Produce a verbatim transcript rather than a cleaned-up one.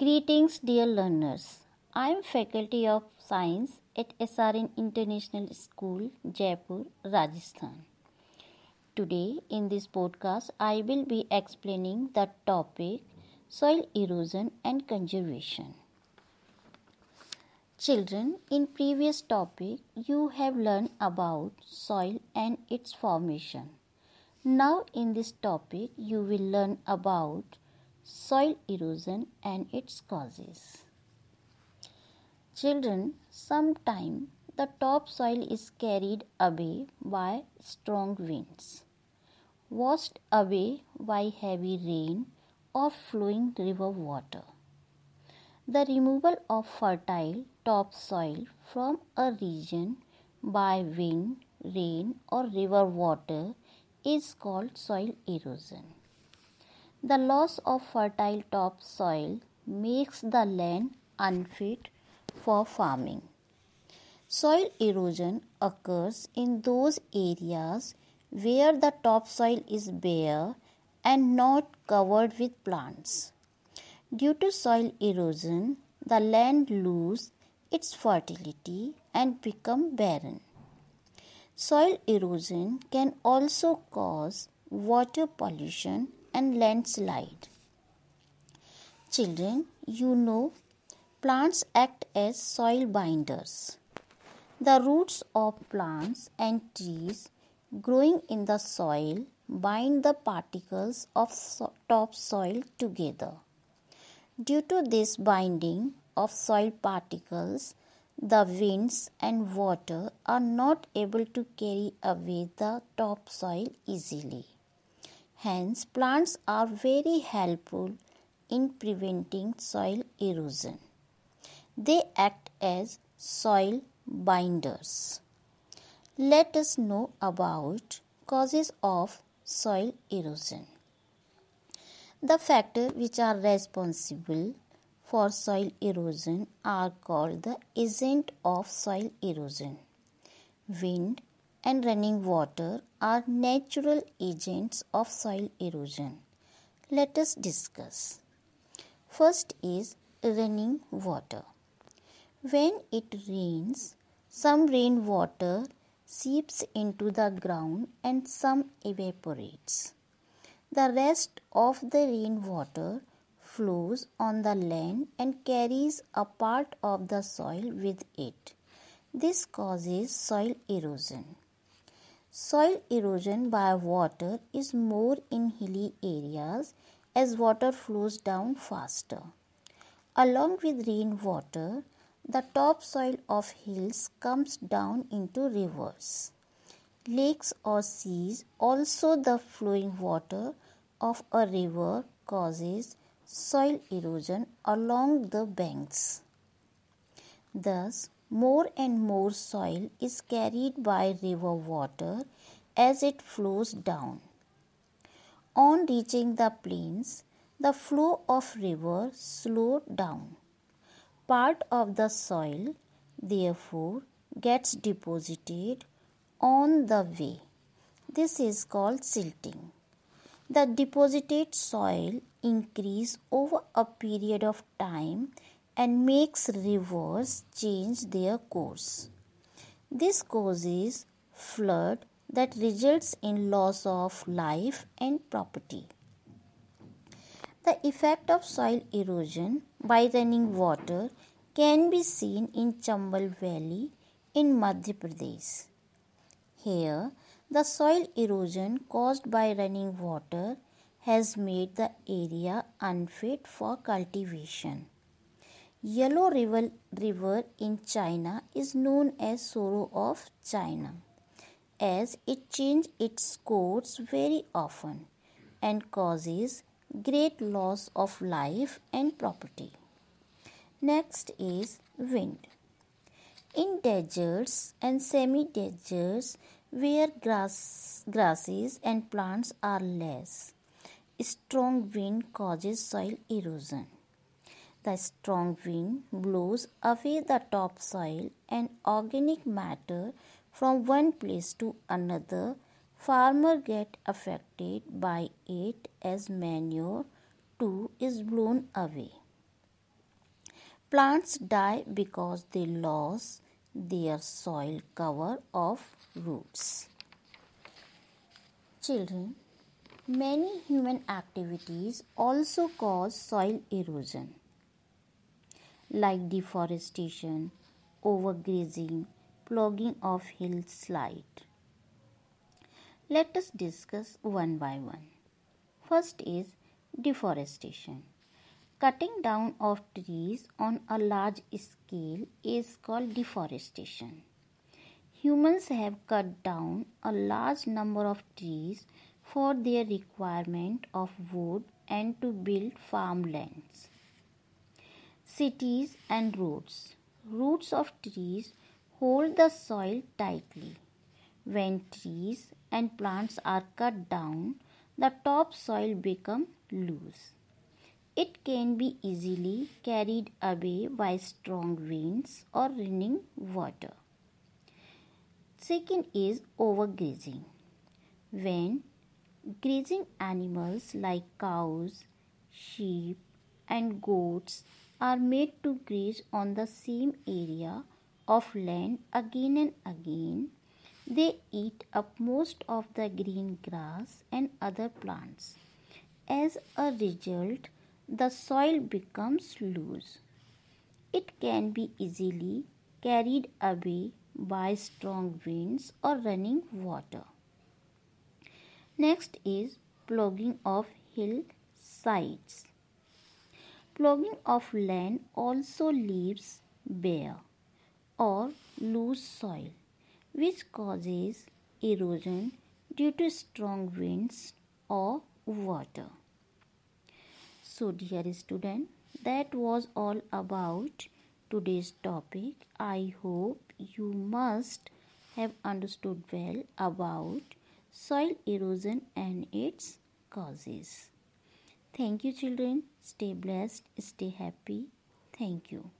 Greetings, dear learners. I am Faculty of Science at S R N International School, Jaipur, Rajasthan. Today, in this podcast, I will be explaining the topic soil erosion and conservation. Children, in previous topic, you have learned about soil and its formation. Now, in this topic, you will learn about soil erosion and its causes. Children, sometimes the topsoil is carried away by strong winds, washed away by heavy rain or flowing river water. The removal of fertile topsoil from a region by wind, rain, or river water is called soil erosion. The loss of fertile topsoil makes the land unfit for farming. Soil erosion occurs in those areas where the topsoil is bare and not covered with plants. Due to soil erosion, the land loses its fertility and becomes barren. Soil erosion can also cause water pollution and landslide. Children, you know, plants act as soil binders. The roots of plants and trees growing in the soil bind the particles of so- topsoil together. Due to this binding of soil particles, the winds and water are not able to carry away the topsoil easily. Hence, plants are very helpful in preventing soil erosion. They act as soil binders. Let us know about causes of soil erosion. The factors which are responsible for soil erosion are called the agent of soil erosion. Wind and running water are natural agents of soil erosion. Let us discuss. First is running water. When it rains, some rainwater seeps into the ground and some evaporates. The rest of the rainwater flows on the land and carries a part of the soil with it. This causes soil erosion. Soil erosion by water is more in hilly areas as water flows down faster. Along with rainwater, the topsoil of hills comes down into rivers, lakes or seas. Also, the flowing water of a river causes soil erosion along the banks. Thus, more and more soil is carried by river water as it flows down. On reaching the plains, the flow of river slows down. Part of the soil, therefore, gets deposited on the way. This is called silting. The deposited soil increases over a period of time and makes rivers change their course. This causes flood that results in loss of life and property. The effect of soil erosion by running water can be seen in Chambal Valley in Madhya Pradesh. Here, the soil erosion caused by running water has made the area unfit for cultivation. Yellow River, river in China is known as Sorrow of China, as it changes its course very often and causes great loss of life and property. Next is wind. In deserts and semi-deserts where grass, grasses and plants are less, strong wind causes soil erosion. The strong wind blows away the topsoil and organic matter from one place to another. Farmers get affected by it as manure too is blown away. Plants die because they lose their soil cover of roots. Children, many human activities also cause soil erosion, like deforestation, overgrazing, plogging of hillside. Let us discuss one by one. First is deforestation. Cutting down of trees on a large scale is called deforestation. Humans have cut down a large number of trees for their requirement of wood and to build farmlands, cities and roads. Roots of trees hold the soil tightly. When trees and plants are cut down, the topsoil becomes loose. It can be easily carried away by strong winds or running water. Second is overgrazing. When grazing animals like cows, sheep, and goats are made to graze on the same area of land again and again, they eat up most of the green grass and other plants. As a result, the soil becomes loose. It can be easily carried away by strong winds or running water. Next is plogging of hillsides. Plogging of land also leaves bare or loose soil, which causes erosion due to strong winds or water. So dear student, that was all about today's topic. I hope you must have understood well about soil erosion and its causes. Thank you children. Stay blessed, stay happy. Thank you.